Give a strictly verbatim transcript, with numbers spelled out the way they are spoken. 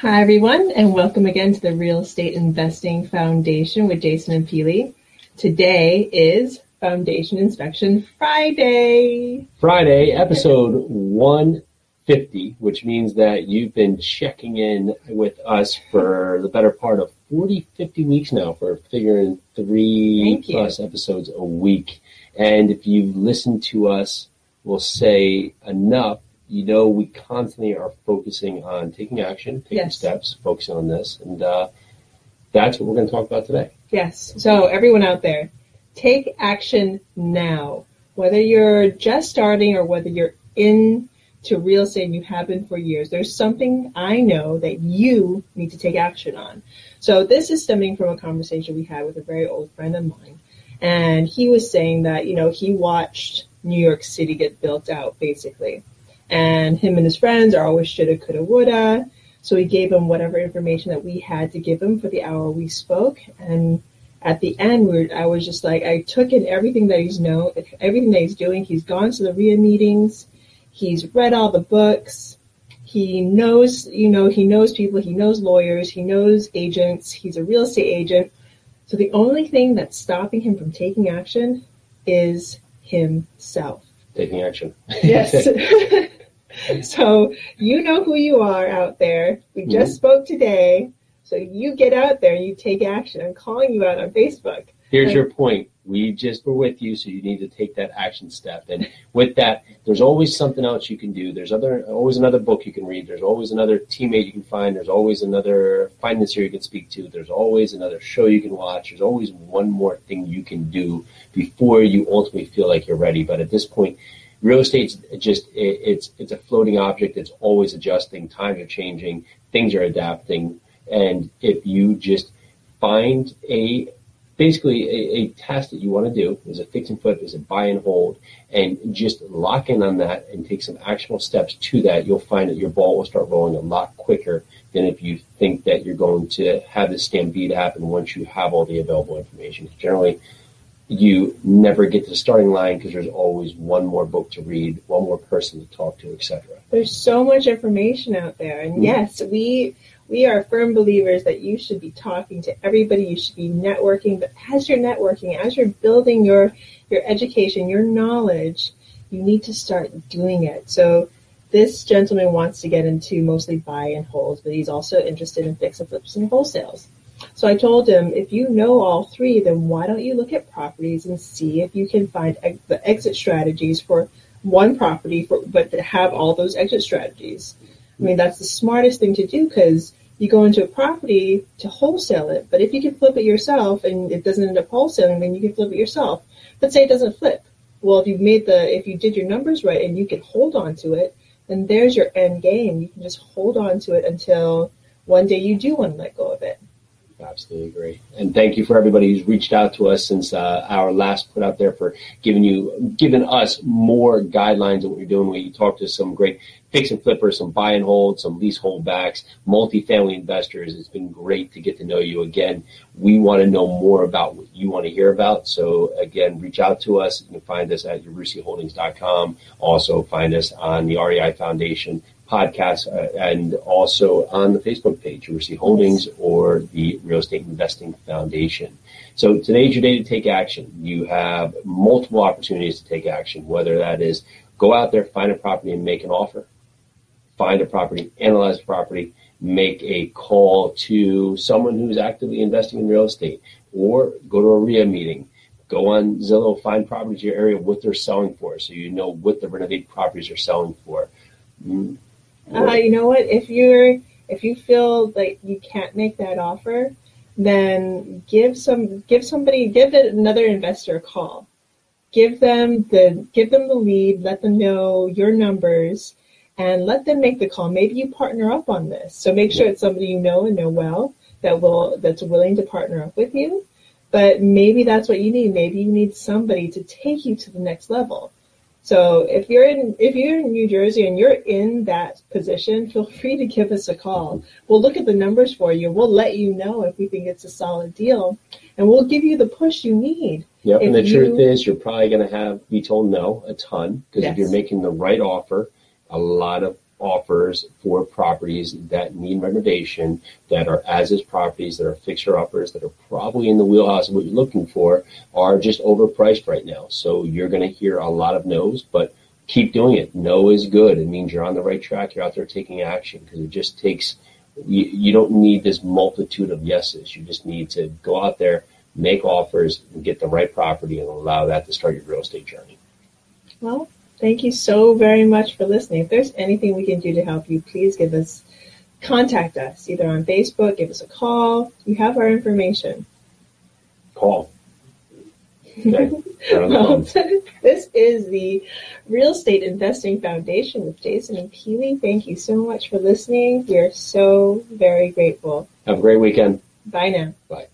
Hi, everyone, and welcome again to the Real Estate Investing Foundation with Jason and Peely. Today is Foundation Inspection Friday. Friday, episode one fifty, which means that you've been checking in with us for the better part of forty, fifty weeks now for figuring three plus episodes a week. And if you've listened to us, we'll say enough. You know, we constantly are focusing on taking action, taking yes. steps, focusing on this. And uh, that's what we're going to talk about today. Yes. So everyone out there, take action now. Whether you're just starting or whether you're into real estate and you have been for years, there's something I know that you need to take action on. So this is stemming from a conversation we had with a very old friend of mine. And he was saying that, you know, he watched New York City get built out, basically. And him and his friends are always shoulda, coulda, woulda. So we gave him whatever information that we had to give him for the hour we spoke. And at the end, we were, I was just like, I took in everything that he's know, everything that he's doing. He's gone to the R E I A meetings. He's read all the books. He knows, you know, he knows people. He knows lawyers. He knows agents. He's a real estate agent. So the only thing that's stopping him from taking action is himself. Taking action. Yes. So you know who you are out there. We just mm-hmm. spoke today. So you get out there and you take action. I'm calling you out on Facebook. Here's and- your point. We just were with you, so you need to take that action step. And with that, there's always something else you can do. There's other, always another book you can read. There's always another teammate you can find. There's always another financier you can speak to. There's always another show you can watch. There's always one more thing you can do before you ultimately feel like you're ready. But at this point, real estate's just it, it's it's a floating object. It's always adjusting. Times are changing. Things are adapting. And if you just find a basically a, a task that you want to do, is a fix and flip, is a buy and hold, and just lock in on that and take some actionable steps to that, you'll find that your ball will start rolling a lot quicker than if you think that you're going to have this stampede happen once you have all the available information. Generally, you never get to the starting line because there's always one more book to read, one more person to talk to, et cetera. There's so much information out there. And mm-hmm. yes, we we are firm believers that you should be talking to everybody. You should be networking. But as you're networking, as you're building your, your education, your knowledge, you need to start doing it. So this gentleman wants to get into mostly buy and holds, but he's also interested in fix and flips and wholesales. So I told him, if you know all three, then why don't you look at properties and see if you can find ex- the exit strategies for one property, for, but to have all those exit strategies. I mean, that's the smartest thing to do because you go into a property to wholesale it. But if you can flip it yourself and it doesn't end up wholesaling, then you can flip it yourself. Let's say it doesn't flip. Well, if you made the, if you did your numbers right and you could hold on to it, then there's your end game. You can just hold on to it until one day you do want to let go of it. Absolutely agree. And thank you for everybody who's reached out to us since uh, our last put out there for giving you, giving us more guidelines of what you're doing. We talked to some great fix and flippers, some buy and hold, some lease holdbacks, multifamily investors. It's been great to get to know you again. We want to know more about what you want to hear about. So again, reach out to us. You can find us at your russie holdings dot com. Also find us on the R E I Foundation Podcasts uh, and also on the Facebook page, U R C Holdings or the Real Estate Investing Foundation. So today's your day to take action. You have multiple opportunities to take action, whether that is go out there, find a property and make an offer, find a property, analyze the property, make a call to someone who's actively investing in real estate, or go to a R E I A meeting. Go on Zillow, find properties in your area, what they're selling for, so you know what the renovated properties are selling for. Mm. Uh, you know what? If you're if you feel like you can't make that offer, then give some give somebody give another investor a call. Give them the give them the lead. Let them know your numbers, and let them make the call. Maybe you partner up on this. So make sure it's somebody you know and know well that will that's willing to partner up with you. But maybe that's what you need. Maybe you need somebody to take you to the next level. So if you're in if you're in New Jersey and you're in that position, feel free to give us a call. We'll look at the numbers for you. We'll let you know if we think it's a solid deal, and we'll give you the push you need. Yep, and the you, truth is you're probably going to have be told no a ton because yes. if you're making the right offer, a lot of offers for properties that need renovation, that are as-is properties, that are fixer-uppers, that are probably in the wheelhouse of what you're looking for, are just overpriced right now. So you're going to hear a lot of no's, but keep doing it. No is good. It means you're on the right track. You're out there taking action, because it just takes you, you don't need this multitude of yeses. You just need to go out there, make offers, and get the right property, and allow that to start your real estate journey. Well, thank you so very much for listening. If there's anything we can do to help you, please give us, contact us either on Facebook, give us a call. You have our information. Call. Okay. Well, this is the Real Estate Investing Foundation with Jason and Peely. Thank you so much for listening. We are so very grateful. Have a great weekend. Bye now. Bye.